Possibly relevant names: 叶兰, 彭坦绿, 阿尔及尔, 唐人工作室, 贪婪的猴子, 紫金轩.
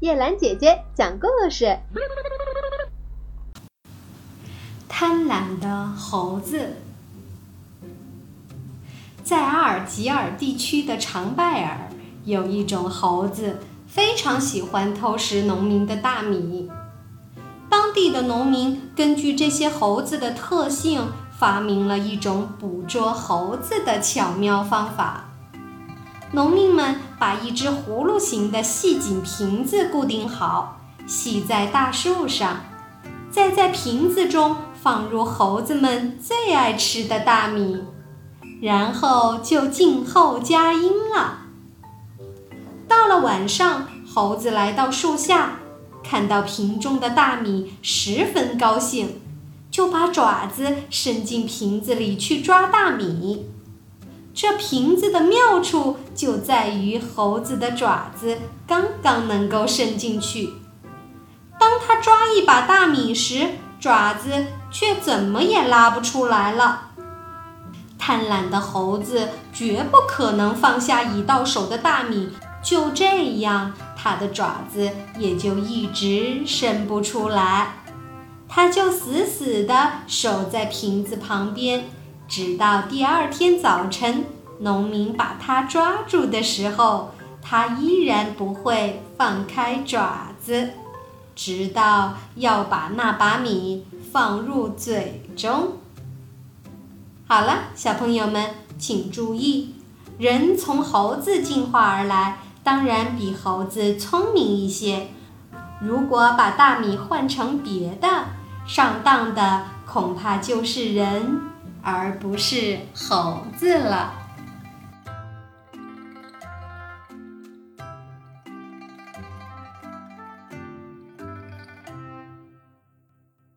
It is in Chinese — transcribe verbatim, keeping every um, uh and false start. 叶兰姐姐讲故事。贪婪的猴子。在阿尔及尔地区的长拜尔，有一种猴子非常喜欢偷食农民的大米。当地的农民根据这些猴子的特性，发明了一种捕捉猴子的巧妙方法。农民们把一只葫芦形的细颈瓶子固定好，系在大树上，再在瓶子中放入猴子们最爱吃的大米，然后就静候佳音了。到了晚上，猴子来到树下，看到瓶中的大米十分高兴，就把爪子伸进瓶子里去抓大米。这瓶子的妙处就在于猴子的爪子刚刚能够伸进去，当它抓一把大米时，爪子却怎么也拉不出来了。贪婪的猴子绝不可能放下已到手的大米，就这样，它的爪子也就一直伸不出来，它就死死地守在瓶子旁边，直到第二天早晨，农民把它抓住的时候，它依然不会放开爪子，直到要把那把米放入嘴中。好了，小朋友们，请注意，人从猴子进化而来，当然比猴子聪明一些。如果把大米换成别的，上当的恐怕就是人而不是猴子了。